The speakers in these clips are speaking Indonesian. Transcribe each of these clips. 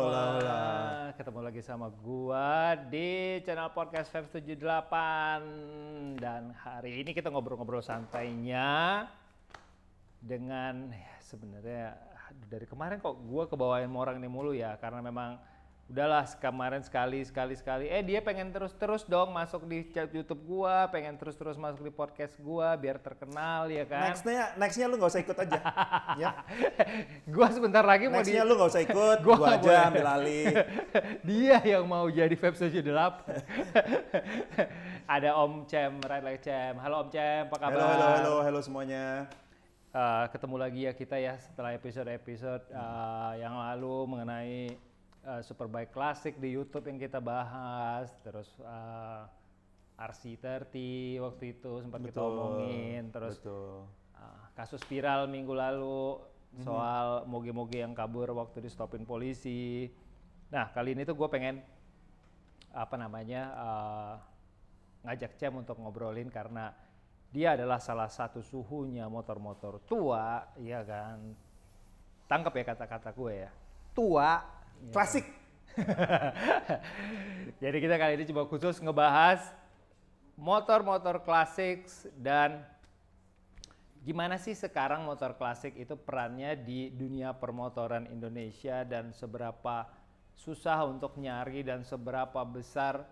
Olah. Ketemu lagi sama gua di channel podcast Fives 78 dan hari ini kita ngobrol-ngobrol santainya dengan ya sebenarnya dari kemarin kok gua kebawain orang ini mulu ya, karena memang udahlah kemarin sekali dia pengen terus dong masuk di YouTube gua, pengen terus masuk di podcast gua biar terkenal ya kan. Nextnya lu nggak usah ikut aja. Ya. Gua sebentar lagi mau nextnya lu nggak usah ikut, gua aja ambil alih. Dia yang mau jadi Fives 78. Ada Om Cem, Right Like Cem. Halo Om Cem, apa kabar? Halo semuanya. Ketemu lagi ya kita ya setelah episode yang lalu mengenai Superbike klasik di YouTube yang kita bahas, terus RC30 waktu itu sempat kita omongin, terus kasus viral minggu lalu soal moge-moge yang kabur waktu di stopin polisi. Nah kali ini tuh gue pengen ngajak Cem untuk ngobrolin karena dia adalah salah satu suhunya motor-motor tua, ya kan? Tangkap ya kata-kata gue ya, tua. Klasik. Jadi kita kali ini coba khusus ngebahas motor-motor klasik dan gimana sih sekarang motor klasik itu perannya di dunia permotoran Indonesia dan seberapa susah untuk nyari dan seberapa besar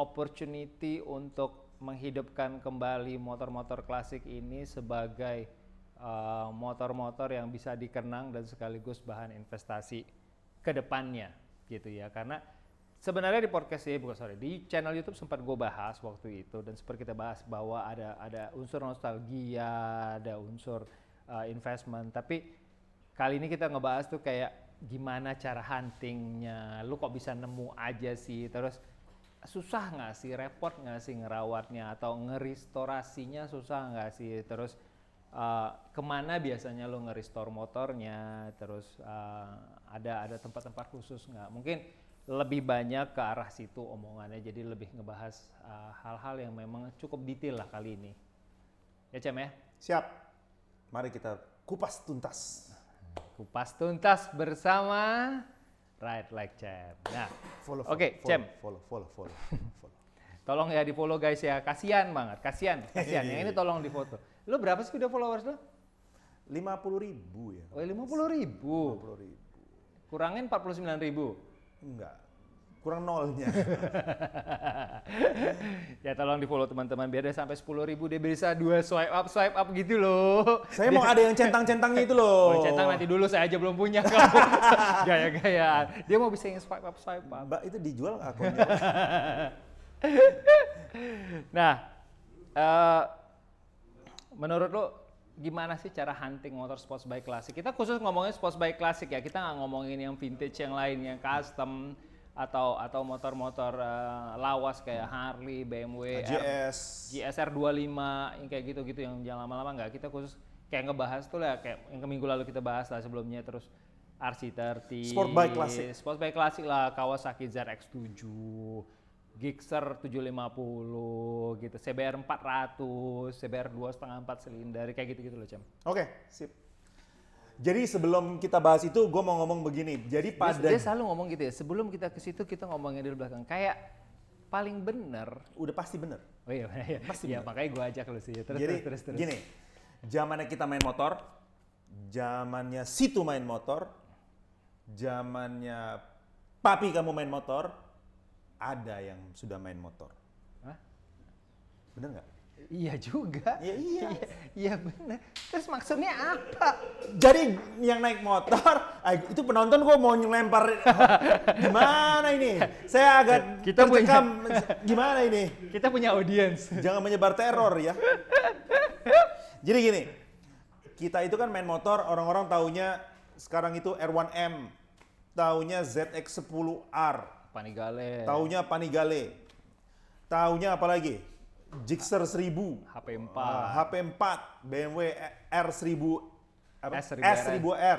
opportunity untuk menghidupkan kembali motor-motor klasik ini sebagai motor-motor yang bisa dikenang dan sekaligus bahan investasi kedepannya gitu ya, karena sebenarnya di podcast ini di channel YouTube sempat gue bahas waktu itu dan sempat kita bahas bahwa ada unsur nostalgia, ada unsur investment, tapi kali ini kita ngebahas tuh kayak gimana cara huntingnya, lu kok bisa nemu aja sih, terus susah nggak sih, repot nggak sih ngerawatnya atau ngerestorasinya susah nggak sih, terus kemana biasanya lo nge-restore motornya, terus ada tempat-tempat khusus nggak? Mungkin lebih banyak ke arah situ omongannya, jadi lebih ngebahas hal-hal yang memang cukup detail lah kali ini. Ya Cem ya? Siap, mari kita kupas tuntas. Kupas tuntas bersama Right Like Cem. Nah, oke Cem. Follow. Tolong ya di follow guys ya, kasihan banget. Yang ini tolong di foto. Lu berapa sih udah followers lu? 50.000 ya. Oh 50.000? 50.000. Kurangin 49.000? Enggak, kurang nolnya. Ya tolong di follow teman-teman biar dia sampai 10.000 dia bisa 2 swipe up gitu loh. Saya mau ada yang centang-centangnya itu loh. Oh, centang nanti dulu, saya aja belum punya kalau gaya-gayaan. Dia mau bisa yang swipe up. Mbak itu dijual akunnya. Nah, menurut lo gimana sih cara hunting motor sports bike klasik? Kita khusus ngomongin sports bike klasik ya, kita nggak ngomongin yang vintage yang lain, yang custom atau motor-motor lawas kayak Harley, BMW, GSR 25 yang kayak gitu-gitu yang jangan lama-lama nggak. Kita khusus kayak ngebahas tuh lah, kayak yang minggu lalu kita bahas lah sebelumnya, terus RC30, sports bike klasik lah, Kawasaki ZRX7, Gixxer 750 gitu, CBR 400, CBR 2,5 4 silinder kayak gitu-gitu loh Cem. Oke, sip. Jadi sebelum kita bahas itu gue mau ngomong begini. Jadi dia selalu ngomong gitu ya, sebelum kita ke situ kita ngomongin di belakang kayak paling bener, udah pasti bener. Oh iya. Pasti ya, makanya gue ajak lu sih. Terus. Gini. Zamannya kita main motor, zamannya situ main motor, zamannya papi kamu main motor, ada yang sudah main motor. Hah? Bener nggak? Iya juga. Iya bener. Terus maksudnya apa? Jadi yang naik motor, itu penonton kok mau ngelempar. Gimana ini? Saya agak tercekam. Gimana ini? Kita punya audiens. Jangan menyebar teror ya. Jadi gini, kita itu kan main motor, orang-orang taunya sekarang itu R1M, taunya ZX10R. Panigale. Taunya apa lagi? Jixer 1000, HP4, BMW S1000R.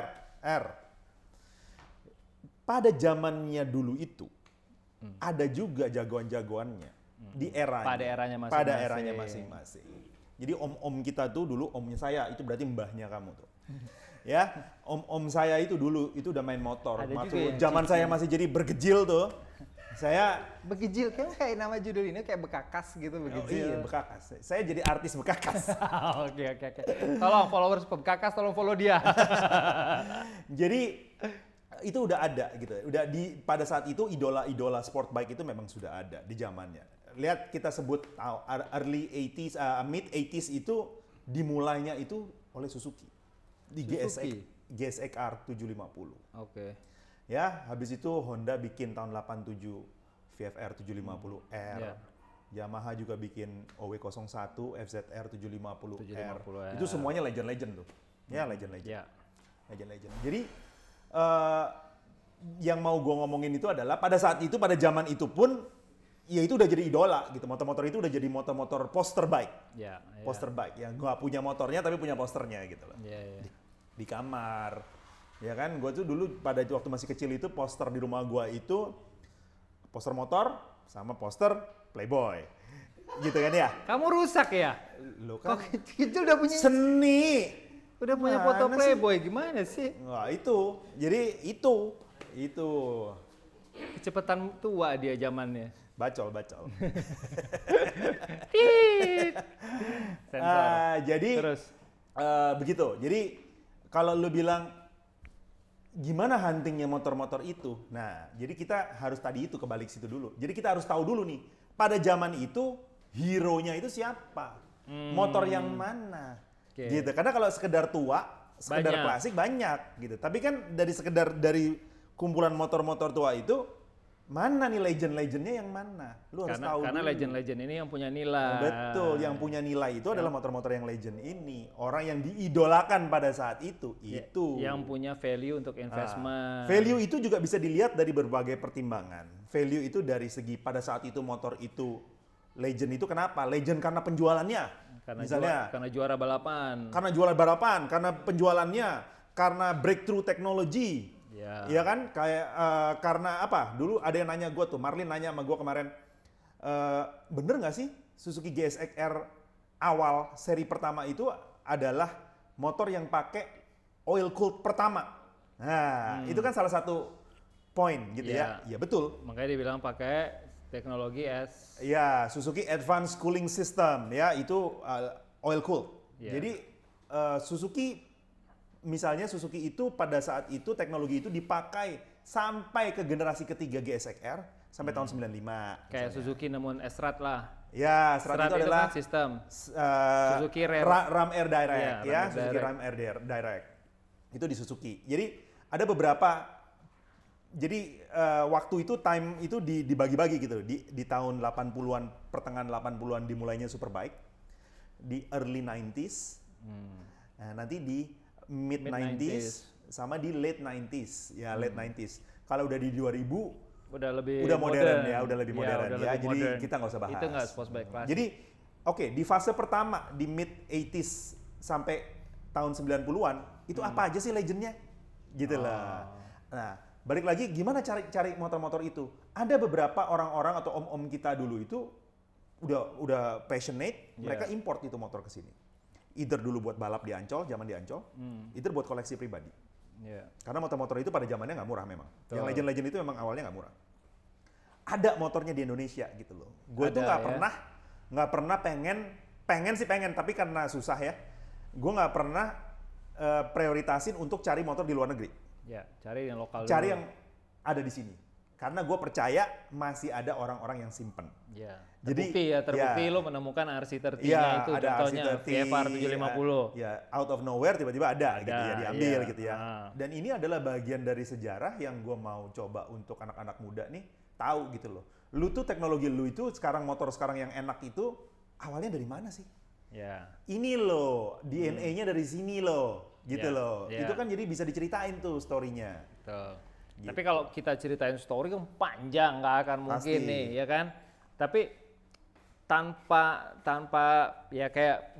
Pada zamannya dulu itu ada juga jagoan-jagoannya di eranya. Pada eranya masing-masing. Jadi om-om kita tuh dulu, omnya saya itu berarti mbahnya kamu tuh. ya. Om saya itu dulu itu udah main motor. Maksud, ya, zaman saya masih jadi bergejil tuh. Saya bergejil kayak nama judul ini kayak bekakas gitu, bergejil. Oh, iya, bekakas. Saya jadi artis bekakas. Oke. Tolong followers bekakas tolong follow dia. Jadi itu udah ada gitu. Udah di pada saat itu idola-idola sport bike itu memang sudah ada di zamannya. Lihat kita sebut early 80s, mid 80s itu dimulainya itu oleh Suzuki. Di GSX-R 750. Oke. Ya, habis itu Honda bikin tahun 87 VFR 750R. Yeah. Yamaha juga bikin OW01 FZR 750R. Itu semuanya legend-legend tuh. Ya, legend-legend. Yeah. Legend-legend. Jadi yang mau gue ngomongin itu adalah pada saat itu, pada zaman itu pun ya itu udah jadi idola gitu. Motor-motor itu udah jadi motor-motor poster bike. Yeah, yeah. Poster bike yang gak punya motornya tapi punya posternya gitu loh. Yeah, yeah. Di kamar, ya kan? Gue tuh dulu pada waktu masih kecil itu poster di rumah gue itu poster motor sama poster Playboy, gitu kan ya? Kamu rusak ya? Lo kan itu udah punya seni, udah punya foto Playboy sih? Gimana sih? Nah itu, jadi itu kecepatan tua dia zamannya. Bacol. Jadi terus begitu, jadi kalau lu bilang gimana huntingnya motor-motor itu, nah jadi kita harus tadi itu kebalik situ dulu. Jadi kita harus tahu dulu nih, pada zaman itu hero-nya itu siapa, motor yang mana, gitu. Karena kalau sekedar tua, sekedar banyak. Klasik banyak gitu. Tapi kan dari sekedar dari kumpulan motor-motor tua itu mana nih legend-legendnya yang mana? Lu harus tahu. Karena dulu. Legend-legend ini yang punya nilai. Betul, yang punya nilai itu adalah motor-motor yang legend ini, orang yang diidolakan pada saat itu. Itu yang punya value untuk investment. Value itu juga bisa dilihat dari berbagai pertimbangan. Value itu dari segi pada saat itu motor itu legend itu kenapa? Legend karena penjualannya. Karena misalnya karena juara balapan. Karena juara balapan, karena penjualannya, karena breakthrough teknologi. Iya kan, kayak karena apa? Dulu ada yang nanya gue tuh, Marlin nanya sama gue kemarin, bener nggak sih Suzuki GSX-R awal seri pertama itu adalah motor yang pakai oil cooled pertama? Nah, itu kan salah satu poin gitu ya. Iya betul. Makanya dibilang pakai teknologi S. Iya, Suzuki Advanced Cooling System ya, itu oil cooled. Yeah. Jadi Suzuki misalnya Suzuki itu pada saat itu teknologi itu dipakai sampai ke generasi ketiga GSX-R sampai tahun 95. Kayak Suzuki nemuin S-Rad lah. Ya, S-Rad itu adalah kan sistem Suzuki Ram Air Direct ya, Suzuki Ram Air Direct. Itu di Suzuki. Jadi ada beberapa waktu itu time itu dibagi-bagi gitu di tahun 80-an, pertengahan 80-an dimulainya Superbike, di early 90s. Nah, nanti di mid 90s sama di late 90s ya, late 90s. Kalau udah di 2000 udah lebih modern. Jadi kita nggak usah bahas itu, nggak sport bike class. Jadi oke, di fase pertama di mid 80s sampai tahun 90-an itu apa aja sih legendnya gitu lah. Nah balik lagi, gimana cari motor-motor itu? Ada beberapa orang-orang atau om-om kita dulu itu udah passionate, mereka import itu motor ke sini. Either dulu buat balap di Ancol, zaman di Ancol, either buat koleksi pribadi. Yeah. Karena motor-motor itu pada zamannya nggak murah memang. Betul. Yang legend-legend itu memang awalnya nggak murah. Ada motornya di Indonesia gitu loh. Gue tuh nggak pernah pengen, tapi karena susah ya, gue nggak pernah prioritasin untuk cari motor di luar negeri. Ya, cari yang lokal. Cari dulu. Yang ada di sini. Karena gue percaya masih ada orang-orang yang simpen. Ya, terbukti lo menemukan RC30 itu contohnya VFR 750. Ya, out of nowhere tiba-tiba ada gitu ya, diambil gitu ya. Dan ini adalah bagian dari sejarah yang gue mau coba untuk anak-anak muda nih tahu gitu loh. Lu tuh teknologi lu itu sekarang, motor sekarang yang enak itu awalnya dari mana sih? Ya. Ini loh, DNA-nya dari sini loh, gitu loh. Ya. Itu kan jadi bisa diceritain tuh story-nya. Betul. Gitu. Tapi kalau kita ceritain story kan panjang, nggak akan mungkin pasti. Nih, ya kan? Tapi tanpa ya kayak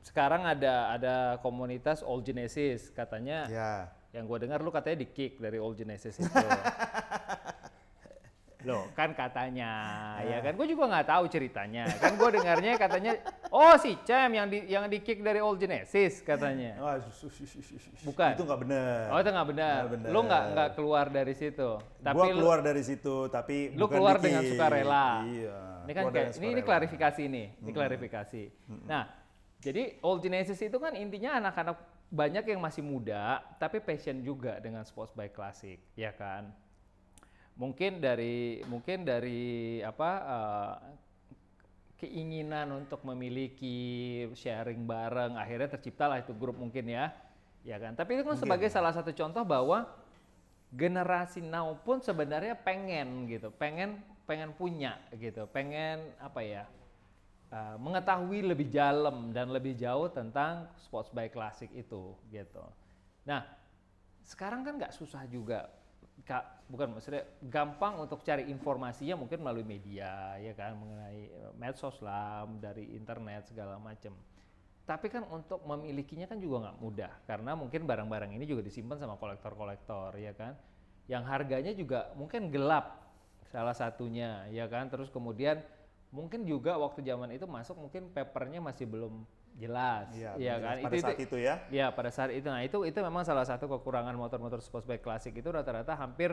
sekarang ada komunitas Old Genesis katanya. Ya. Yang gue dengar lu katanya di-kick dari Old Genesis itu. Loh kan katanya, ya kan? Gue juga nggak tahu ceritanya. Kan gue dengarnya katanya Oh, si Cem yang di kick dari Old Genesis katanya. Oh, bukan. Itu nggak benar. Oh, itu nggak benar. Lu nggak keluar dari situ. Tapi gua keluar dari situ, tapi lu bukan keluar di dengan sukarela. Iya. Ini kan kayak, ini klarifikasi nih, ini klarifikasi. Nah, jadi Old Genesis itu kan intinya anak-anak banyak yang masih muda, tapi passion juga dengan sports bike klasik, ya kan? Mungkin dari apa? Keinginan untuk memiliki sharing bareng, akhirnya terciptalah itu grup mungkin ya kan. Tapi itu kan mungkin sebagai salah satu contoh bahwa generasi now pun sebenarnya pengen gitu, pengen punya gitu, pengen apa ya, mengetahui lebih dalam dan lebih jauh tentang sports bike klasik itu gitu. Nah sekarang kan nggak susah juga, bukan maksudnya gampang untuk cari informasinya mungkin melalui media ya kan, mengenai medsos lah, dari internet segala macam. Tapi kan untuk memilikinya kan juga nggak mudah karena mungkin barang-barang ini juga disimpan sama kolektor-kolektor ya kan, yang harganya juga mungkin gelap salah satunya ya kan. Terus kemudian mungkin juga waktu zaman itu masuk mungkin papernya masih belum jelas, ya kan? Pada saat itu, nah itu memang salah satu kekurangan motor-motor sports bike klasik itu rata-rata hampir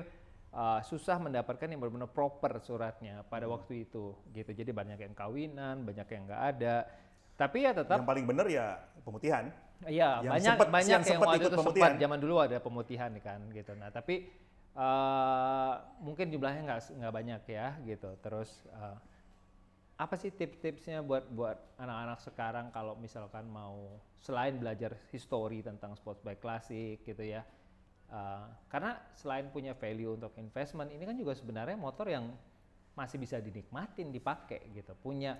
susah mendapatkan yang benar-benar proper suratnya pada waktu itu, gitu. Jadi banyak yang kawinan, banyak yang nggak ada. Tapi ya tetap yang paling benar ya pemutihan. Iya, banyak yang waktu itu sempat zaman dulu ada pemutihan kan, gitu. Nah tapi mungkin jumlahnya nggak banyak ya, gitu. Terus apa sih tips-tipsnya buat anak-anak sekarang kalau misalkan mau selain belajar histori tentang sports bike klasik gitu ya, karena selain punya value untuk investment ini kan juga sebenarnya motor yang masih bisa dinikmatin dipakai gitu, punya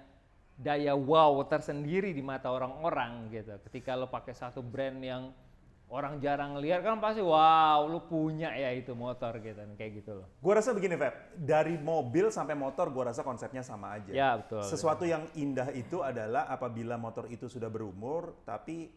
daya wow tersendiri di mata orang-orang gitu. Ketika lo pakai satu brand yang orang jarang lihat kan pasti wow lu punya ya itu motor gitu, kayak gitu loh. Gua rasa begini Feb, dari mobil sampai motor gua rasa konsepnya sama aja. Ya betul. Sesuatu yang indah itu adalah apabila motor itu sudah berumur tapi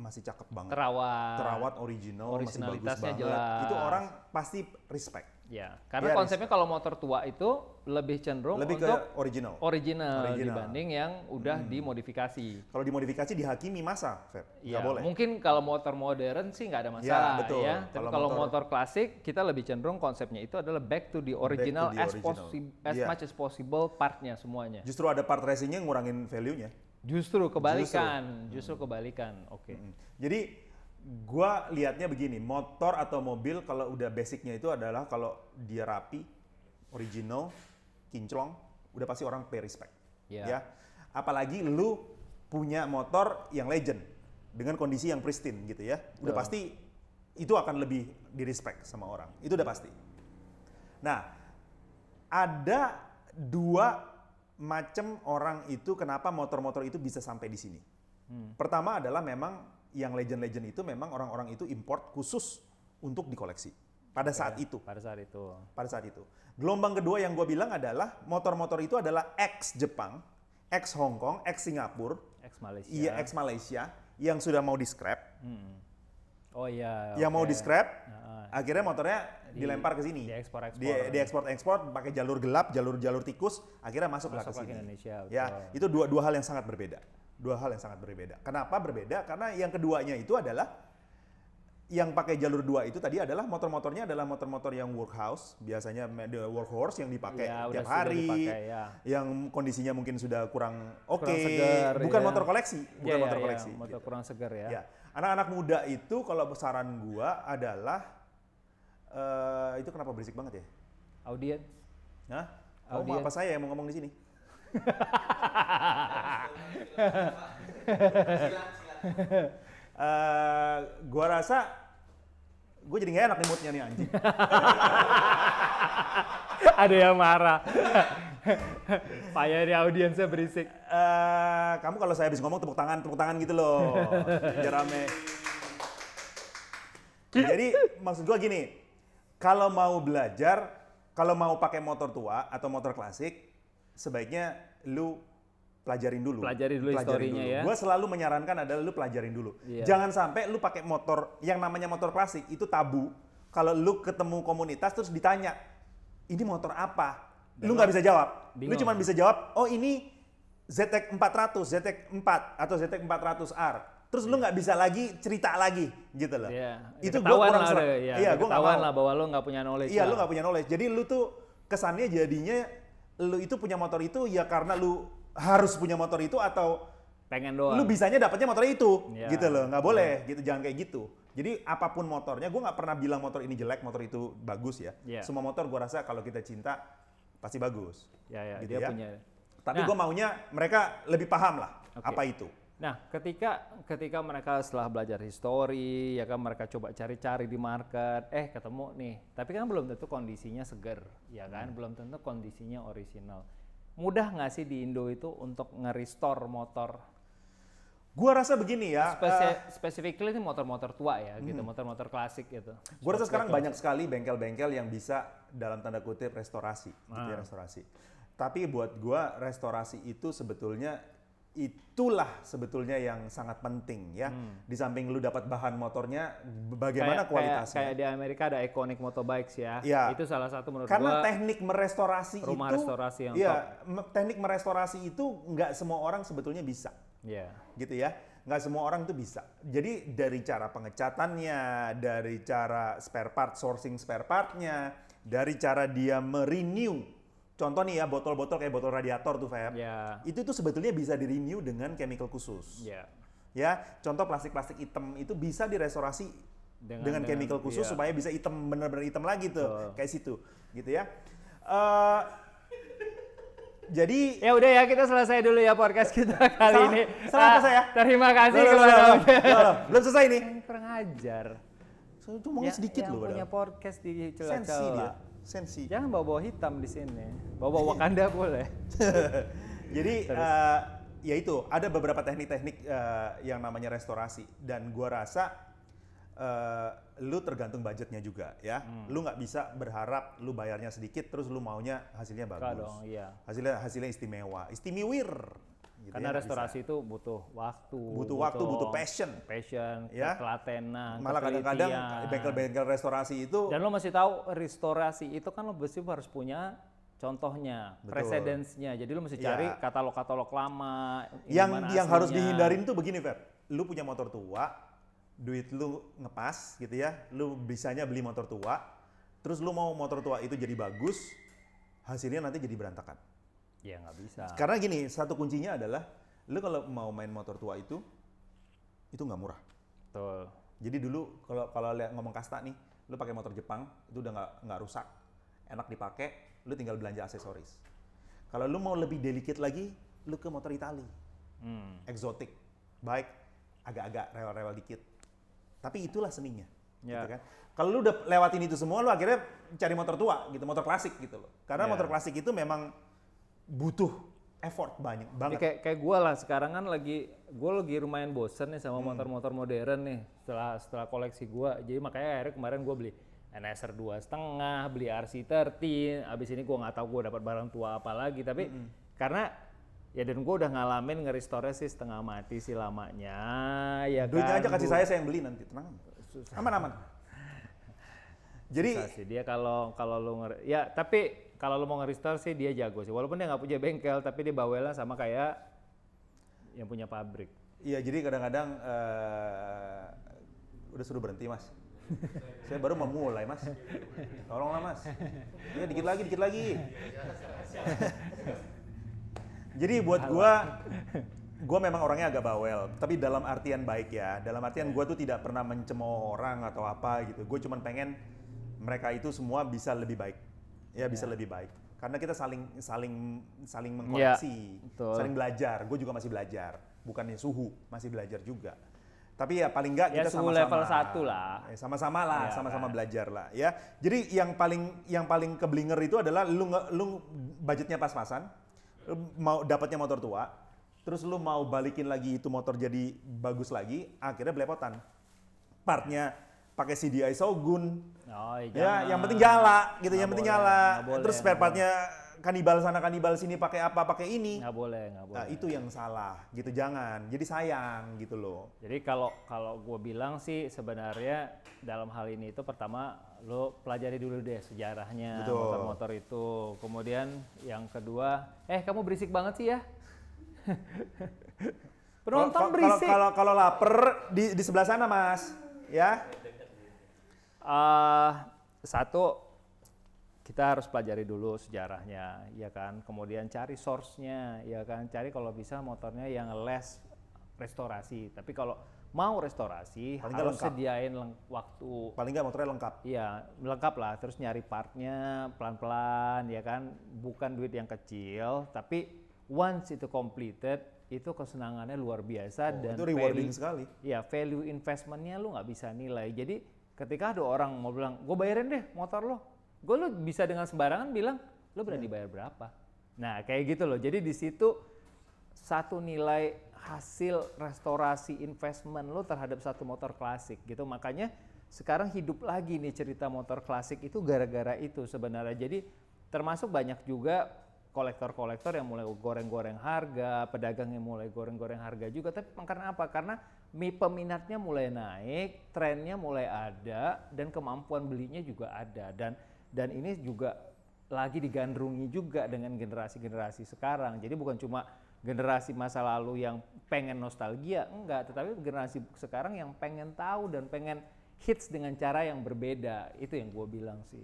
masih cakep banget. Terawat original, masih bagus banget. Jelas. Itu orang pasti respect. Ya, karena konsepnya kalau motor tua itu lebih cenderung lebih untuk ke original dibanding yang udah dimodifikasi. Kalau dimodifikasi dihakimi masa, Feb. Nggak boleh. Mungkin kalau motor modern sih nggak ada masalah ya. Tapi kalau motor klasik kita lebih cenderung konsepnya itu adalah back to the original, as much as possible partnya semuanya. Justru ada part racingnya ngurangin value-nya. Justru kebalikan. Oke. Jadi gua liatnya begini, motor atau mobil kalau udah basicnya itu adalah kalau dia rapi, original, kinclong, udah pasti orang pay respect. Ya. Apalagi lu punya motor yang legend dengan kondisi yang pristine gitu ya. Udah pasti itu akan lebih direspect sama orang. Itu udah pasti. Nah, ada dua macam orang itu kenapa motor-motor itu bisa sampai di sini. Pertama adalah memang yang legend-legend itu memang orang-orang itu import khusus untuk dikoleksi pada saat itu. Gelombang kedua yang gue bilang adalah motor-motor itu adalah ex Jepang, ex Hong Kong, ex Singapura, ex Malaysia yang sudah mau di scrap. Yang mau di scrap, akhirnya motornya dilempar ke sini. Diekspor-ekspor pakai jalur gelap, jalur tikus, akhirnya masuklah ke sini. Indonesia. Ya, itu dua hal yang sangat berbeda. Kenapa berbeda? Karena yang keduanya itu adalah yang pakai jalur dua itu tadi adalah motor-motornya adalah motor-motor yang workhorse, biasanya workhorse yang dipakai tiap hari, yang kondisinya mungkin sudah kurang segar, bukan motor koleksi, motor kurang segar ya. Anak-anak muda itu kalau saran gua adalah itu kenapa berisik banget ya? Audiens. Hah? Audience. Apa saya yang mau ngomong di sini? Gua rasa gue jadi nggak enak nih moodnya nih anjing. Ada yang marah. Payah di audiensnya berisik. Kamu kalau saya habis ngomong tepuk tangan gitu loh. Biar rame. Jadi maksud gue gini, kalau mau belajar, kalau mau pakai motor tua atau motor klasik, sebaiknya lu pelajarin dulu historinya ya. Gue selalu menyarankan adalah lu pelajarin dulu. Yeah. Jangan sampai lu pakai motor yang namanya motor klasik itu tabu. Kalau lu ketemu komunitas terus ditanya, ini motor apa? Lu nggak bisa jawab. Bingung. Lu cuma bisa jawab, oh ini ZX400, ZX4 atau ZX400R. Terus lu nggak bisa lagi cerita lagi gitu loh. Yeah. Itu gue kurang serang. Iya, yeah, gue nggak mau. Lah bahwa lu nggak punya knowledge. Iya, lu nggak punya knowledge. Jadi lu tuh kesannya jadinya lu itu punya motor itu ya karena lu harus punya motor itu atau pengen doang. Lu bisanya dapatnya motor itu yeah. gitu loh. Nggak boleh yeah. gitu, jangan kayak gitu. Jadi apapun motornya, gue nggak pernah bilang motor ini jelek, motor itu bagus ya. Yeah. Semua motor gue rasa kalau kita cinta pasti bagus. Yeah, yeah, gitu dia ya. Punya. Tapi nah, gue maunya mereka lebih paham lah okay. apa itu. Nah, ketika mereka setelah belajar histori, ya kan mereka coba cari-cari di market, ketemu nih. Tapi kan belum tentu kondisinya seger, ya kan? Belum tentu kondisinya original. Mudah nggak sih di Indo itu untuk nge-restore motor? Gua rasa begini ya. Specifically ini motor-motor tua ya, gitu, motor-motor klasik gitu. Gua rasa sekarang banyak sekali bengkel-bengkel yang bisa dalam tanda kutip restorasi, gitu ya, restorasi. Tapi buat gua restorasi itu sebetulnya itulah sebetulnya yang sangat penting ya. Di samping lu dapat bahan motornya, bagaimana kualitasnya. Kayak di Amerika ada Iconic Motorbikes ya. Ya. Itu salah satu menurut karena gua. Karena teknik merestorasi itu. Rumah restorasi yang ya, top. Teknik merestorasi itu nggak semua orang sebetulnya bisa. Iya. Yeah. Gitu ya. Nggak semua orang itu bisa. Jadi dari cara pengecatannya, dari cara spare part, sourcing spare partnya, dari cara dia merenew. Contoh nih ya, botol-botol kayak botol radiator tuh, Feb. Yeah. Itu tuh sebetulnya bisa di-renew dengan chemical khusus. Yeah. Ya, contoh plastik-plastik hitam itu bisa direstorasi dengan chemical khusus yeah. supaya bisa hitam, bener-bener hitam lagi tuh. Oh. Kayak situ, gitu ya. Jadi... Ya udah ya, kita selesai dulu ya podcast kita kali ini. Salah saya. Terima kasih. Belum selesai nih. Kurang ajar. Cuma sedikit loh. Yang punya podcast di celah-celah. Sensi dia. Sensi. Jangan bawa-bawa hitam di sini. Bawa-bawa Wakanda boleh. Jadi ya itu ada beberapa teknik-teknik yang namanya restorasi dan gua rasa lu tergantung budgetnya juga ya. Lu nggak bisa berharap lu bayarnya sedikit terus lu maunya hasilnya bagus. Dong, iya. Hasilnya istimewa, istimewir. Gitu karena ya, restorasi bisa. Itu butuh waktu, butuh passion, ya? Ketelatenan, malah kadang-kadang bengkel-bengkel restorasi itu. Dan lo masih tahu restorasi itu kan lo mesti harus punya contohnya, precedence-nya. Jadi lo mesti cari ya. Katalog-katalog lama. Yang harus dihindarin tuh begini, Fer. Lo punya motor tua, duit lo ngepas, gitu ya. Lo bisanya beli motor tua, terus lo mau motor tua itu jadi bagus, hasilnya nanti jadi berantakan. Ya nggak bisa. Karena gini, satu kuncinya adalah lu kalau mau main motor tua itu nggak murah. Betul. Jadi dulu kalau ngomong kasta nih, lu pakai motor Jepang itu udah nggak rusak, enak dipakai, lu tinggal belanja aksesoris. Kalau lu mau lebih delicate lagi, lu ke motor Itali, eksotik, baik, agak-agak rewel-rewel dikit. Tapi itulah seninya. Ya. Gitu kan? Kalau lu udah lewatin itu semua, lu akhirnya cari motor tua, gitu, motor klasik gitu loh. Karena ya. Motor klasik itu memang butuh effort banyak banget. Kayak gue lah sekarang kan gue lagi lumayan bosen nih sama motor-motor modern nih setelah koleksi gue. Jadi makanya akhirnya kemarin gue beli NSR 2,5, beli RC30. Abis ini gue nggak tahu gue dapat barang tua apa lagi. Tapi karena ya dan gue udah ngalamin ngerestore sih setengah mati sih lamanya. Ya duitnya kan, aja kasih saya yang beli nanti tenang. Aman. Jadi dia kalau lu ya tapi kalau lo mau nge-restore sih dia jago sih. Walaupun dia nggak punya bengkel, tapi dia bawelnya sama kayak yang punya pabrik. Iya, jadi kadang-kadang udah suruh berhenti, Mas. Saya baru memulai, Mas. Tolonglah, Mas. Iya, dikit lagi. Jadi buat gue memang orangnya agak bawel. Tapi dalam artian baik ya. Dalam artian gue tuh tidak pernah mencemooh orang atau apa gitu. Gue cuma pengen mereka itu semua bisa lebih baik. Ya bisa lebih baik karena kita saling mengkoreksi, saling belajar. Gue juga masih belajar, bukannya suhu, masih belajar juga. Tapi ya paling nggak kita sama-sama level 1 lah, sama-sama lah, ya, sama-sama kan. Belajar lah. Ya jadi yang paling keblinger itu adalah lu budgetnya pas-pasan, lu mau dapatnya motor tua, terus lu mau balikin lagi itu motor jadi bagus lagi, akhirnya belepotan. Partnya pakai CDI Sogun, ya yang penting nyala, gitu, yang penting nyala. Terus spare partnya kanibal sana kanibal sini pakai apa pakai ini. Nggak boleh. Nah, itu yang salah, gitu jangan. Jadi sayang, gitu loh. Jadi kalau gue bilang sih sebenarnya dalam hal ini itu pertama lo pelajari dulu deh sejarahnya motor-motor itu. Kemudian yang kedua, kamu berisik banget sih ya. Penonton berisik. Kalau lapar di sebelah sana, Mas, ya. Satu, kita harus pelajari dulu sejarahnya, ya kan. Kemudian cari source-nya, ya kan. Cari kalau bisa motornya yang less restorasi. Tapi kalau mau restorasi paling harus lengkap. Sediain waktu. Paling nggak motornya lengkap. Iya, lengkap lah. Terus nyari partnya pelan-pelan, ya kan. Bukan duit yang kecil, tapi once itu completed, itu kesenangannya luar biasa. Oh, dan itu rewarding value, sekali. Iya, value investment-nya lu nggak bisa nilai. Jadi ketika ada orang mau bilang, gue bayarin deh motor lo. Gue lu bisa dengan sembarangan bilang, lo berani bayar berapa? Nah, kayak gitu loh. Jadi di situ satu nilai hasil restorasi investment lo terhadap satu motor klasik gitu. Makanya sekarang hidup lagi nih cerita motor klasik itu gara-gara itu sebenarnya. Jadi termasuk banyak juga kolektor-kolektor yang mulai goreng-goreng harga, pedagang yang mulai goreng-goreng harga juga. Tapi karena apa? Karena peminatnya mulai naik, trennya mulai ada, dan kemampuan belinya juga ada. Dan ini juga lagi digandrungi juga dengan generasi-generasi sekarang. Jadi bukan cuma generasi masa lalu yang pengen nostalgia, enggak, tetapi generasi sekarang yang pengen tahu dan pengen hits dengan cara yang berbeda. Itu yang gue bilang sih,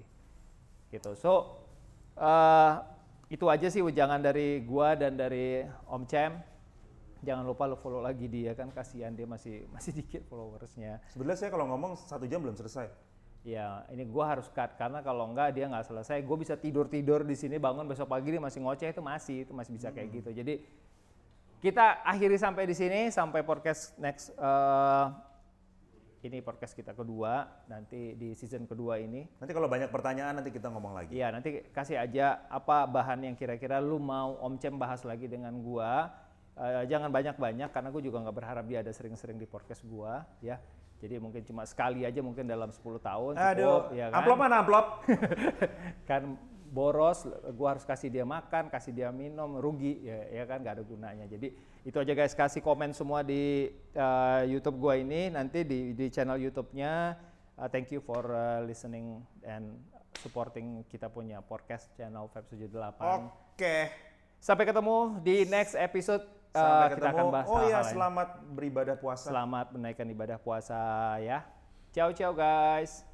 gitu. So itu aja sih jangan dari gue dan dari Om Cem. Jangan lupa lo follow lagi dia, kan kasihan dia masih dikit followersnya. Sebenarnya saya kalau ngomong 1 jam belum selesai. Ya, ini gue harus cut karena kalau enggak dia nggak selesai. Gue bisa tidur di sini, bangun besok pagi dia masih ngoceh, itu masih bisa kayak gitu. Jadi kita akhiri sampai di sini, sampai podcast next. Ini podcast kita kedua, nanti di season kedua ini. Nanti kalau banyak pertanyaan nanti kita ngomong lagi. Iya, nanti kasih aja apa bahan yang kira-kira lu mau Om Cem bahas lagi dengan gue. Jangan banyak-banyak karena gue juga nggak berharap dia ada sering-sering di podcast gue, ya. Jadi mungkin cuma sekali aja mungkin dalam 10 tahun cukup. Aduh, ya kan? Amplop mana amplop? Kan boros, gua harus kasih dia makan, kasih dia minum, rugi ya kan gak ada gunanya. Jadi itu aja guys, kasih komen semua di YouTube gua ini, nanti di channel YouTube-nya. Thank you for listening and supporting kita punya podcast channel Fives 78. Oke. Sampai ketemu di next episode. Sampai kita akan bahas selamat beribadah puasa. Selamat menaikkan ibadah puasa ya. Ciao ciao guys.